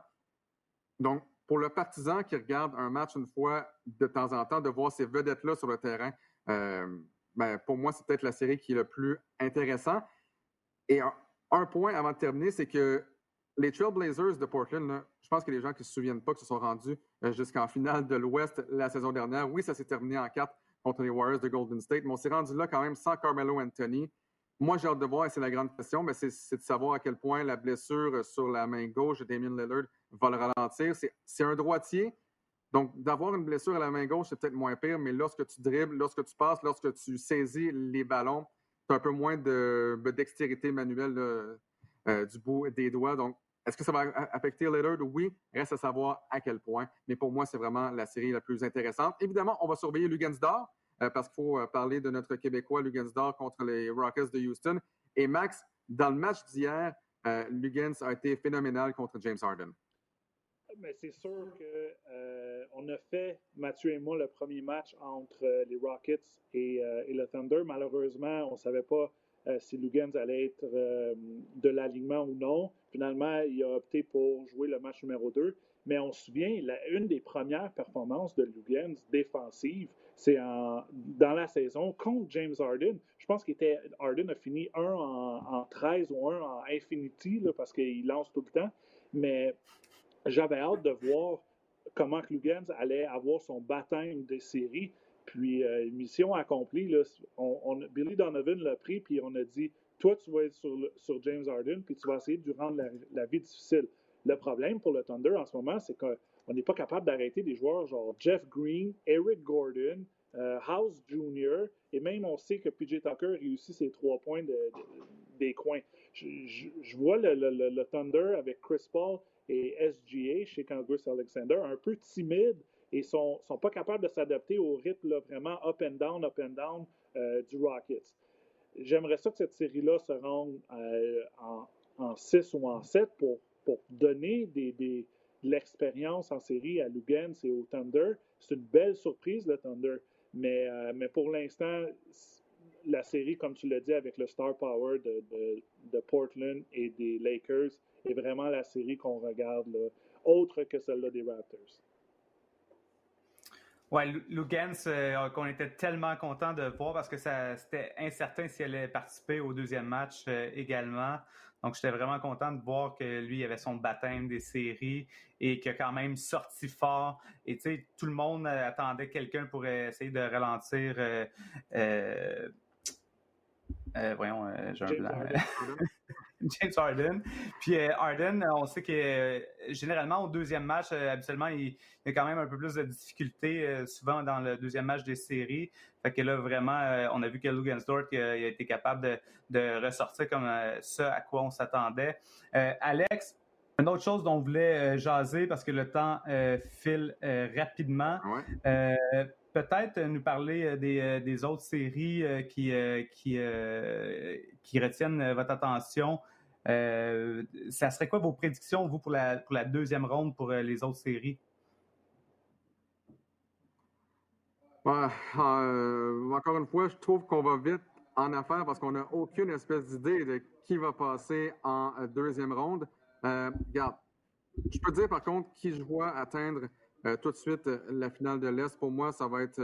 Donc, pour le partisan qui regarde un match une fois de temps en temps, de voir ces vedettes-là sur le terrain, pour moi, c'est peut-être la série qui est le plus intéressante. Et un point avant de terminer, c'est que les Trailblazers de Portland, là, je pense que les gens qui ne se souviennent pas que se sont rendus jusqu'en finale de l'Ouest la saison dernière. Oui, ça s'est terminé en 4 contre les Warriors de Golden State, mais on s'est rendu là quand même sans Carmelo Anthony. Moi, j'ai hâte de voir, et c'est la grande question, mais c'est de savoir à quel point la blessure sur la main gauche de Damian Lillard va le ralentir. C'est un droitier, donc d'avoir une blessure à la main gauche, c'est peut-être moins pire, mais lorsque tu dribbles, lorsque tu passes, lorsque tu saisis les ballons, tu as un peu moins de dextérité manuelle du bout des doigts. Donc, est-ce que ça va affecter Lillard? Oui, reste à savoir à quel point. Mais pour moi, c'est vraiment la série la plus intéressante. Évidemment, on va surveiller Luguentz Dort parce qu'il faut parler de notre Québécois Luguentz Dort contre les Rockets de Houston. Et Max, dans le match d'hier, Luguentz a été phénoménal contre James Harden. Mais c'est sûr qu'on a fait, Mathieu et moi, le premier match entre les Rockets et le Thunder. Malheureusement, on ne savait pas si Luguentz allait être de l'alignement ou non. Finalement, il a opté pour jouer le match numéro 2. Mais on se souvient, une des premières performances de Luguentz défensive, c'est dans la saison contre James Harden. je pense qu'Harden a fini 1 en 13 ou 1 en Infinity, là, parce qu'il lance tout le temps. Mais j'avais hâte de voir comment Luguentz allait avoir son baptême de série. Puis, mission accomplie. Là, Billy Donovan l'a pris, puis on a dit, toi, tu vas être sur James Harden, puis tu vas essayer de lui rendre la vie difficile. Le problème pour le Thunder en ce moment, c'est qu'on n'est pas capable d'arrêter des joueurs genre Jeff Green, Eric Gordon, House Jr., et même on sait que PJ Tucker réussit ses 3 points des coins. Je vois le Thunder avec Chris Paul et SGA, Shai Gilgeous-Alexander, un peu timide, et ne sont pas capables de s'adapter au rythme là, vraiment up and down du Rockets. J'aimerais ça que cette série-là se rende en 6 ou en 7 pour donner de l'expérience en série à Luguentz et au Thunder. C'est une belle surprise, le Thunder. Mais pour l'instant, la série, comme tu l'as dit, avec le star power de Portland et des Lakers, est vraiment la série qu'on regarde, là, autre que celle-là des Raptors. Oui, Luguentz, qu'on était tellement content de voir parce que c'était incertain s'il allait participer au deuxième match également. Donc, j'étais vraiment content de voir que lui avait son baptême des séries et qu'il a quand même sorti fort. Et tu sais, tout le monde attendait quelqu'un pour essayer de ralentir. J'ai un blanc. James Harden. Puis Harden, on sait que généralement au deuxième match, habituellement, il y a quand même un peu plus de difficultés souvent dans le deuxième match des séries. Fait que là, vraiment, on a vu que Luguentz Dort a été capable de ressortir comme ce à quoi on s'attendait. Alex, une autre chose dont on voulait jaser parce que le temps file rapidement. Ouais. Peut-être nous parler des autres séries qui retiennent votre attention. Ça serait quoi vos prédictions, vous, pour la deuxième ronde pour les autres séries? Ouais, encore une fois, je trouve qu'on va vite en affaires parce qu'on n'a aucune espèce d'idée de qui va passer en deuxième ronde. Regarde, je peux dire par contre qui je vois atteindre tout de suite, la finale de l'Est, pour moi, ça va être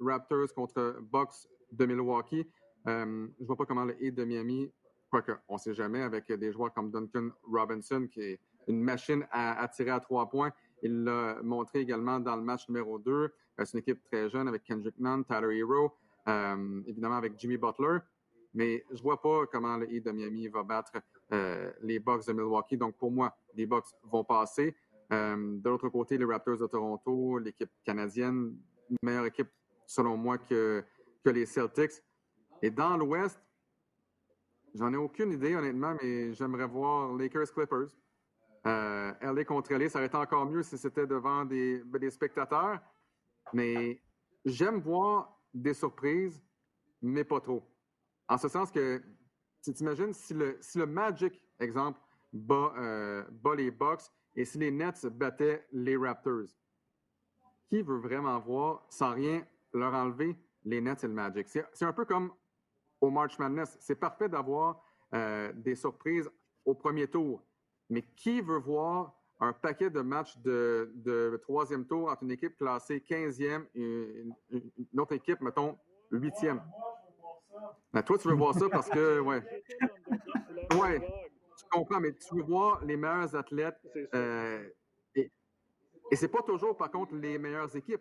Raptors contre Bucks de Milwaukee. Je ne vois pas comment le Heat de Miami, quoique, on ne sait jamais, avec des joueurs comme Duncan Robinson, qui est une machine à tirer à 3 points. Il l'a montré également dans le match numéro 2. C'est une équipe très jeune avec Kendrick Nunn, Tyler Herro, évidemment avec Jimmy Butler. Mais je ne vois pas comment le Heat de Miami va battre les Bucks de Milwaukee. Donc, pour moi, les Bucks vont passer. De l'autre côté, les Raptors de Toronto, l'équipe canadienne, meilleure équipe, selon moi, que les Celtics. Et dans l'Ouest, j'en ai aucune idée, honnêtement, mais j'aimerais voir Lakers-Clippers. LA contre LA, ça aurait été encore mieux si c'était devant des spectateurs. Mais j'aime voir des surprises, mais pas trop. En ce sens que, si tu imagines, si le Magic, exemple, bat les Bucks, et si les Nets battaient les Raptors, qui veut vraiment voir, sans rien leur enlever, les Nets et le Magic? C'est un peu comme au March Madness. C'est parfait d'avoir des surprises au premier tour. Mais qui veut voir un paquet de matchs de troisième tour entre une équipe classée 15e et une autre équipe, mettons, 8e? Ben, toi, tu veux voir ça parce que... Ouais. Tu comprends, mais tu veux voir les meilleurs athlètes. Et c'est pas toujours, par contre, les meilleures équipes,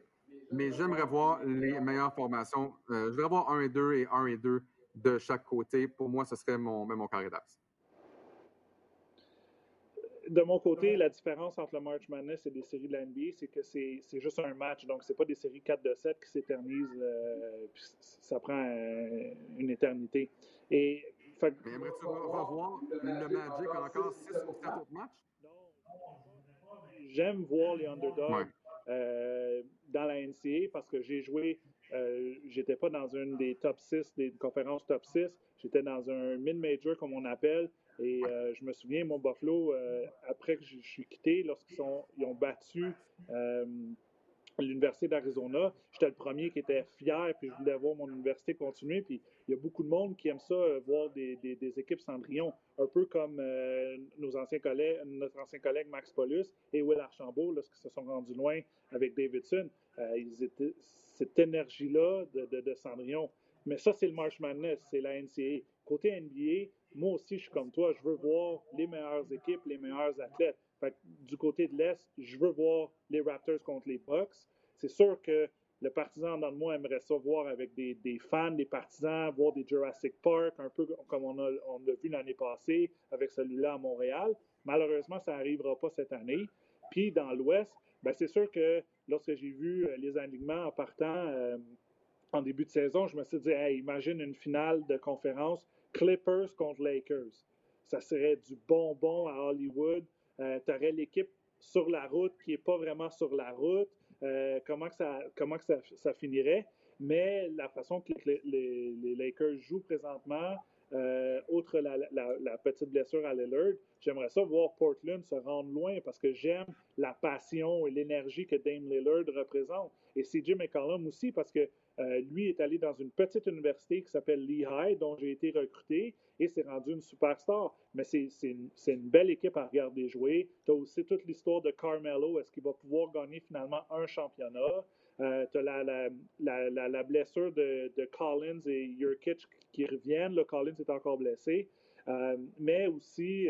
mais j'aimerais voir les meilleures formations. Je voudrais voir 1 et 2 et 1 et 2 de chaque côté. Pour moi, ce serait mon carré d'axe. De mon côté, la différence entre le March Madness et des séries de la NBA, c'est que c'est juste un match. Donc, c'est pas des séries 4-7 qui s'éternisent. Ça prend une éternité. Et... Mais aimerais-tu revoir le Magic encore 6 ou 7 autres matchs? Non, j'aime voir les underdogs dans la NCAA parce que j'ai joué, j'étais pas dans une des top 6, des conférences top 6, j'étais dans un mid-major comme on appelle et je me souviens, mon Buffalo, après que je suis quitté, lorsqu'ils ont battu l'Université d'Arizona, j'étais le premier qui était fier, puis je voulais voir mon université continuer, puis il y a beaucoup de monde qui aime ça, voir des équipes Cendrillon, un peu comme notre ancien collègue Max Paulus et Will Archambault, lorsqu'ils se sont rendus loin avec Davidson, cette énergie-là de Cendrillon. Mais ça, c'est le March Madness, c'est la NCAA. Côté NBA, moi aussi, je suis comme toi. Je veux voir les meilleures équipes, les meilleurs athlètes. Fait que, du côté de l'Est, je veux voir les Raptors contre les Bucks. C'est sûr que le partisan dans le moi aimerait ça voir avec des fans, des partisans, voir des Jurassic Park, un peu comme on a vu l'année passée avec celui-là à Montréal. Malheureusement, ça n'arrivera pas cette année. Puis dans l'Ouest, ben, c'est sûr que lorsque j'ai vu les alignements en partant en début de saison, je me suis dit, hey, imagine une finale de conférence Clippers contre Lakers. Ça serait du bonbon à Hollywood. Tu aurais l'équipe sur la route qui n'est pas vraiment sur la route. Comment ça finirait? Mais la façon que les Lakers jouent présentement, outre la petite blessure à Lillard, j'aimerais ça voir Portland se rendre loin parce que j'aime la passion et l'énergie que Dame Lillard représente. Et CJ McCollum aussi parce que lui est allé dans une petite université qui s'appelle Lehigh, dont j'ai été recruté, et c'est rendu une superstar. Mais c'est une belle équipe à regarder jouer. Tu as aussi toute l'histoire de Carmelo. Est-ce qu'il va pouvoir gagner finalement un championnat? Tu as la blessure de Collins et Jokic qui reviennent. Là, Collins est encore blessé. Mais aussi,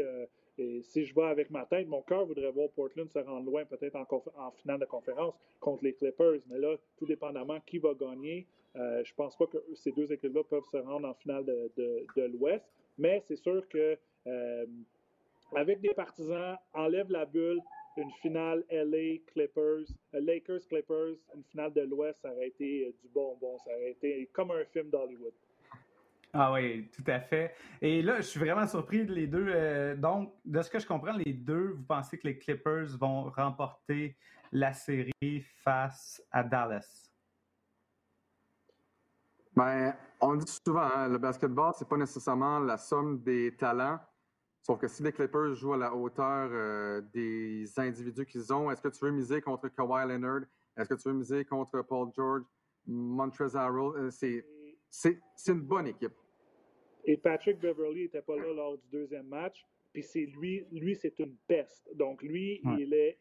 et si je vais avec ma tête, mon cœur voudrait voir Portland se rendre loin, peut-être en finale de conférence contre les Clippers. Mais là, tout dépendamment qui va gagner, je pense pas que ces deux équipes-là peuvent se rendre en finale de l'Ouest. Mais c'est sûr que avec des partisans, enlève la bulle, une finale Lakers-Clippers, une finale de l'Ouest, ça aurait été du bonbon, ça aurait été comme un film d'Hollywood. Ah oui, tout à fait. Et là, je suis vraiment surpris de les deux. Donc, de ce que je comprends, les deux, vous pensez que les Clippers vont remporter la série face à Dallas? Bien, on dit souvent, hein, le basketball, c'est pas nécessairement la somme des talents. Sauf que si les Clippers jouent à la hauteur des individus qu'ils ont, est-ce que tu veux miser contre Kawhi Leonard? Est-ce que tu veux miser contre Paul George? Montrezl Harrell? C'est une bonne équipe. Et Patrick Beverly n'était pas là lors du deuxième match. Puis c'est lui, c'est une peste. Donc lui, il est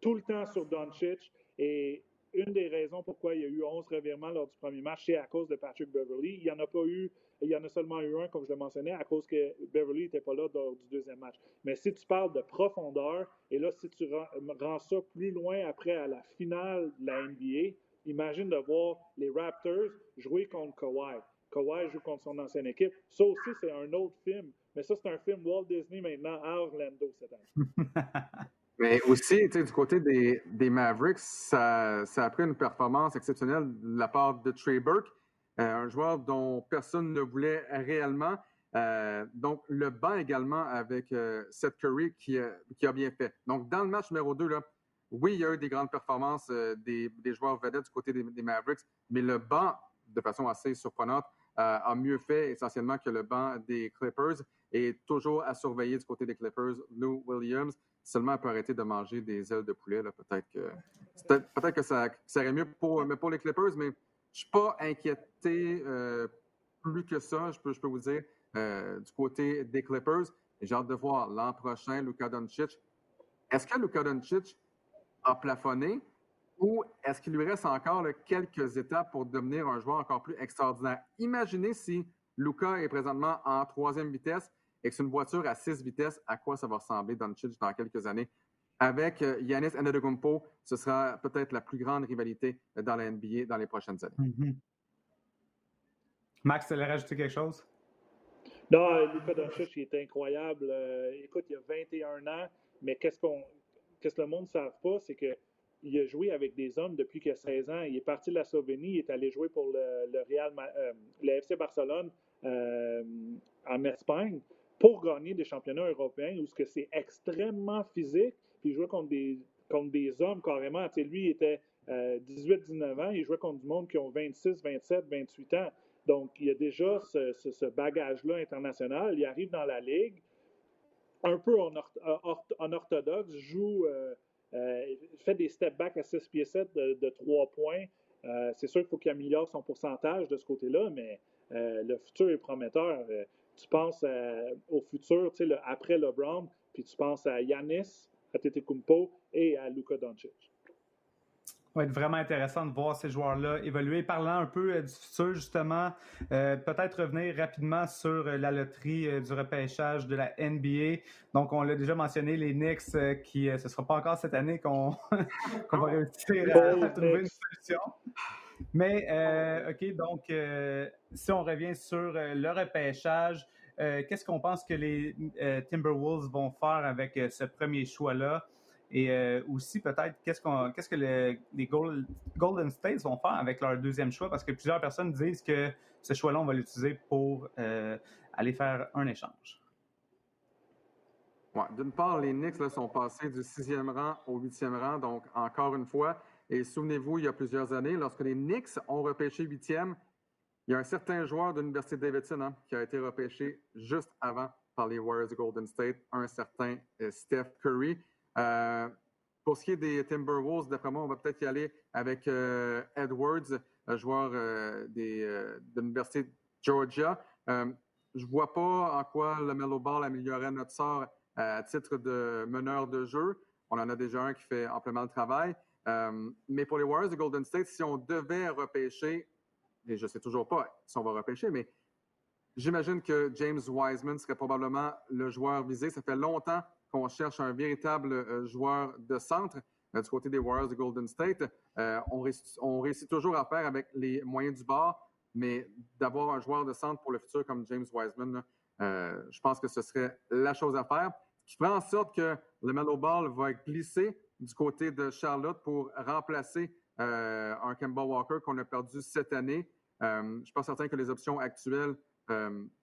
tout le temps sur Doncic. Et une des raisons pourquoi il y a eu 11 revirements lors du premier match, c'est à cause de Patrick Beverly. Il y en a seulement eu un, comme je le mentionnais, à cause que Beverly n'était pas là lors du deuxième match. Mais si tu parles de profondeur, et là, si tu rends ça plus loin après à la finale de la NBA, imagine de voir les Raptors jouer contre Kawhi. Kawhi joue contre son ancienne équipe. Ça aussi, c'est un autre film. Mais ça, c'est un film Walt Disney maintenant à Orlando cette année. Mais aussi, du côté des Mavericks, ça a pris une performance exceptionnelle de la part de Trey Burke, un joueur dont personne ne voulait réellement. Donc, le banc également avec Seth Curry qui a bien fait. Donc, dans le match numéro 2, là, oui, il y a eu des grandes performances des joueurs vedettes du côté des Mavericks, mais le banc, de façon assez surprenante, a mieux fait essentiellement que le banc des Clippers. Et toujours à surveiller du côté des Clippers, Lou Williams, seulement elle peut arrêter de manger des ailes de poulet. Là, peut-être que ça irait mieux pour les Clippers, mais je ne suis pas inquiété plus que ça, je peux vous dire, du côté des Clippers. J'ai hâte de voir l'an prochain Luka Dončić. Est-ce que Luka Dončić a plafonné ou est-ce qu'il lui reste encore là, quelques étapes pour devenir un joueur encore plus extraordinaire? Imaginez si Luka est présentement en troisième vitesse et que c'est une voiture à 6 vitesses, à quoi ça va ressembler Doncic dans quelques années? Avec Giannis Antetokounmpo, ce sera peut-être la plus grande rivalité dans la NBA dans les prochaines années. Mm-hmm. Max, tu allais rajouter quelque chose? Non, Luka Dončić, il est incroyable. Écoute, il a 21 ans, mais qu'est-ce que le monde ne savent pas, c'est qu'il a joué avec des hommes depuis qu'il a 16 ans. Il est parti de la Slovénie, il est allé jouer pour le FC Barcelone en Espagne pour gagner des championnats européens où c'est extrêmement physique. Puis il jouait contre des hommes carrément. Tu sais, lui, il était 18-19 ans, il jouait contre du monde qui ont 26, 27, 28 ans. Donc, il a déjà ce bagage-là international. Il arrive dans la Ligue. Un peu en orthodoxe, joue, fait des step-back à 6 pieds 7 de 3 points. C'est sûr qu'il faut qu'il améliore son pourcentage de ce côté-là, mais le futur est prometteur. Tu penses au futur, tu sais, après LeBron, puis tu penses à Giannis, à Antetokounmpo et à Luka Dončić. va être vraiment intéressant de voir ces joueurs-là évoluer. Parlant un peu du futur, justement, peut-être revenir rapidement sur la loterie du repêchage de la NBA. Donc, on l'a déjà mentionné, les Knicks, qui ce ne sera pas encore cette année qu'on va réussir à trouver une solution. Mais, OK, donc, si on revient sur le repêchage, qu'est-ce qu'on pense que les Timberwolves vont faire avec ce premier choix-là? Et aussi, peut-être, qu'est-ce que les Golden States vont faire avec leur deuxième choix? Parce que plusieurs personnes disent que ce choix-là, on va l'utiliser pour aller faire un échange. Ouais, d'une part, les Knicks là, sont passés du 6e rang au 8e rang, donc encore une fois. Et souvenez-vous, il y a plusieurs années, lorsque les Knicks ont repêché 8e, il y a un certain joueur de l'Université de Davidson qui a été repêché juste avant par les Warriors de Golden State, un certain Steph Curry. Pour ce qui est des Timberwolves, d'après moi, on va peut-être y aller avec Edwards, joueur de l'Université de Georgia. Je ne vois pas en quoi le Melo Ball améliorerait notre sort à titre de meneur de jeu. On en a déjà un qui fait amplement le travail. Mais pour les Warriors de Golden State, si on devait repêcher, et je ne sais toujours pas si on va repêcher, mais j'imagine que James Wiseman serait probablement le joueur visé. Ça fait longtemps qu'on cherche un véritable joueur de centre du côté des Warriors de Golden State. On réussit toujours à faire avec les moyens du bord, mais d'avoir un joueur de centre pour le futur comme James Wiseman, là, je pense que ce serait la chose à faire, qui ferait en sorte que le Melo Ball va glisser du côté de Charlotte pour remplacer un Kemba Walker qu'on a perdu cette année. Je ne suis pas certain que les options actuelles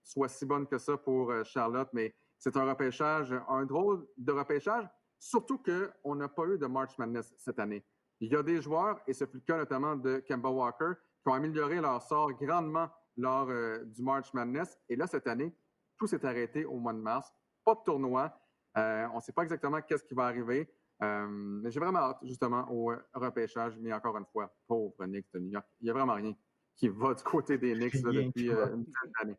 soient si bonnes que ça pour Charlotte, mais c'est un repêchage, un drôle de repêchage, surtout qu'on n'a pas eu de March Madness cette année. Il y a des joueurs, et ce fut le cas notamment de Kemba Walker, qui ont amélioré leur sort grandement lors du March Madness. Et là, cette année, tout s'est arrêté au mois de mars. Pas de tournoi. On ne sait pas exactement qu'est-ce qui va arriver. Mais j'ai vraiment hâte, justement, au repêchage. Mais encore une fois, pauvre Knicks de New York. Il n'y a vraiment rien qui va du côté des Knicks là, depuis une dizaine d'années.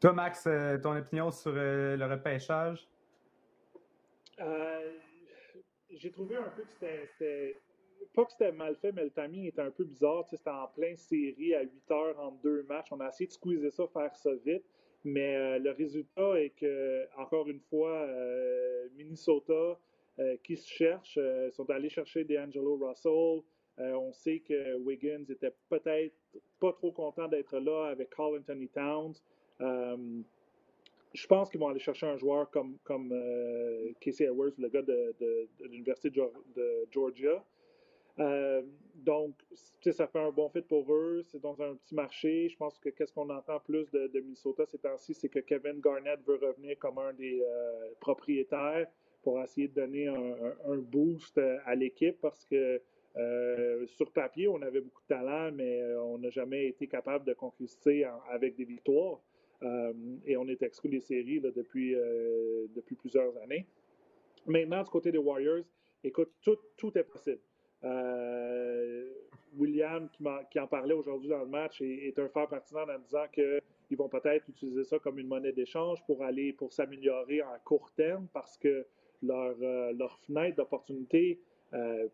Toi, Max, ton opinion sur le repêchage? J'ai trouvé un peu que c'était... Pas que c'était mal fait, mais le timing était un peu bizarre. Tu sais, c'était en pleine série à 8 heures entre deux matchs. On a essayé de squeezer ça, faire ça vite. Mais le résultat est que, encore une fois, Minnesota, qui se cherche, sont allés chercher D'Angelo Russell. On sait que Wiggins était peut-être pas trop content d'être là avec Karl Anthony Towns. Je pense qu'ils vont aller chercher un joueur comme Casey Edwards, le gars de l'Université de Georgia. Donc, ça fait un bon fit pour eux. C'est dans un petit marché. Je pense que qu'est-ce qu'on entend plus de Minnesota ces temps-ci, c'est que Kevin Garnett veut revenir comme un des propriétaires pour essayer de donner un boost à l'équipe parce que sur papier, on avait beaucoup de talent, mais on n'a jamais été capable de concrétiser avec des victoires. Et on est exclu des séries là, depuis plusieurs années. Maintenant, du côté des Warriors, écoute, tout est possible. William, qui en parlait aujourd'hui dans le match, est un fer pertinent en disant qu'ils vont peut-être utiliser ça comme une monnaie d'échange pour s'améliorer en court terme parce que leur fenêtre d'opportunité,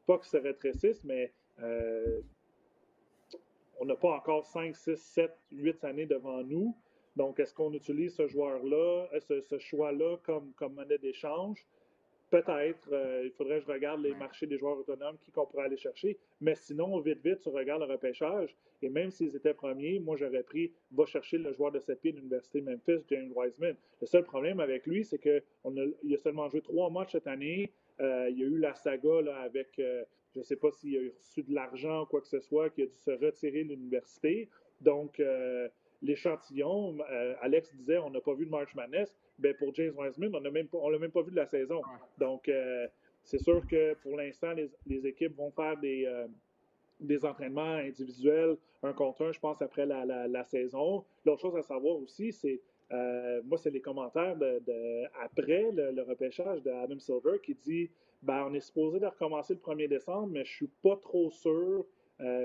pas que se rétrécisse, mais... on n'a pas encore 5, 6, 7, 8 années devant nous. Donc, est-ce qu'on utilise ce joueur-là, ce choix-là comme monnaie d'échange? Peut-être. Il faudrait que je regarde les marchés des joueurs autonomes, qui qu'on pourrait aller chercher. Mais sinon, vite, tu regardes le repêchage. Et même s'ils étaient premiers, moi, j'aurais pris, va chercher le joueur de 7 pieds de l'Université de Memphis, James Wiseman. Le seul problème avec lui, c'est qu'il a seulement joué 3 matchs cette année. Il y a eu la saga là, avec, je ne sais pas s'il a reçu de l'argent ou quoi que ce soit, qu'il a dû se retirer de l'université. Donc, l'échantillon, Alex disait, on n'a pas vu de March Madness. Ben pour James Wiseman, on l'a même pas vu de la saison. Donc, c'est sûr que pour l'instant, les équipes vont faire des entraînements individuels, 1 contre 1, je pense, après la saison. L'autre chose à savoir aussi, c'est, moi, c'est les commentaires après le repêchage d'Adam Silver qui dit, on est supposé de recommencer le 1er décembre, mais je suis pas trop sûr.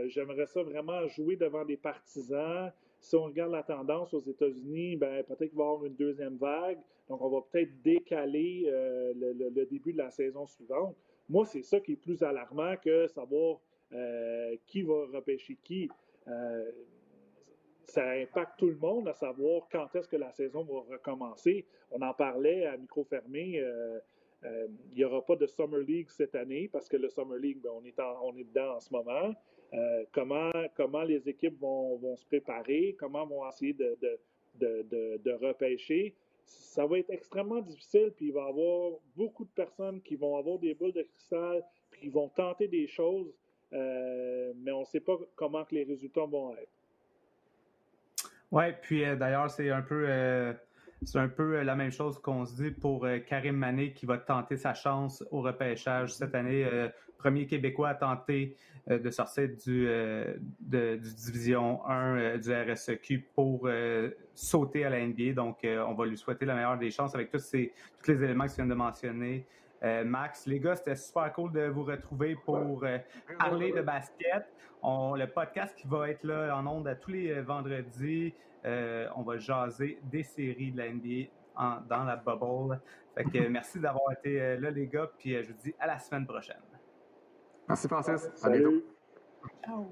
J'aimerais ça vraiment jouer devant des partisans. Si on regarde la tendance aux États-Unis, peut-être qu'il va y avoir une deuxième vague. Donc, on va peut-être décaler le début de la saison suivante. Moi, c'est ça qui est plus alarmant que savoir qui va repêcher qui. Ça impacte tout le monde à savoir quand est-ce que la saison va recommencer. On en parlait à micro fermé. Il n'y aura pas de Summer League cette année parce que le Summer League, ben, on est dedans en ce moment. Comment les équipes vont se préparer, comment vont essayer de repêcher. Ça va être extrêmement difficile, puis il va y avoir beaucoup de personnes qui vont avoir des boules de cristal, puis ils vont tenter des choses, mais on ne sait pas comment que les résultats vont être. Oui, puis d'ailleurs, c'est un peu la même chose qu'on se dit pour Karim Mané qui va tenter sa chance au repêchage cette année. Premier Québécois à tenter de sortir du Division 1 du RSEQ pour sauter à la NBA. Donc, on va lui souhaiter la meilleure des chances avec tous les éléments que tu viens de mentionner. Max, les gars, c'était super cool de vous retrouver pour parler de basket. Le podcast qui va être là en ondes à tous les vendredis. On va jaser des séries de la NBA dans la bubble. Fait que merci d'avoir été là, les gars, puis je vous dis à la semaine prochaine. Merci, Francis. À bientôt. Ciao.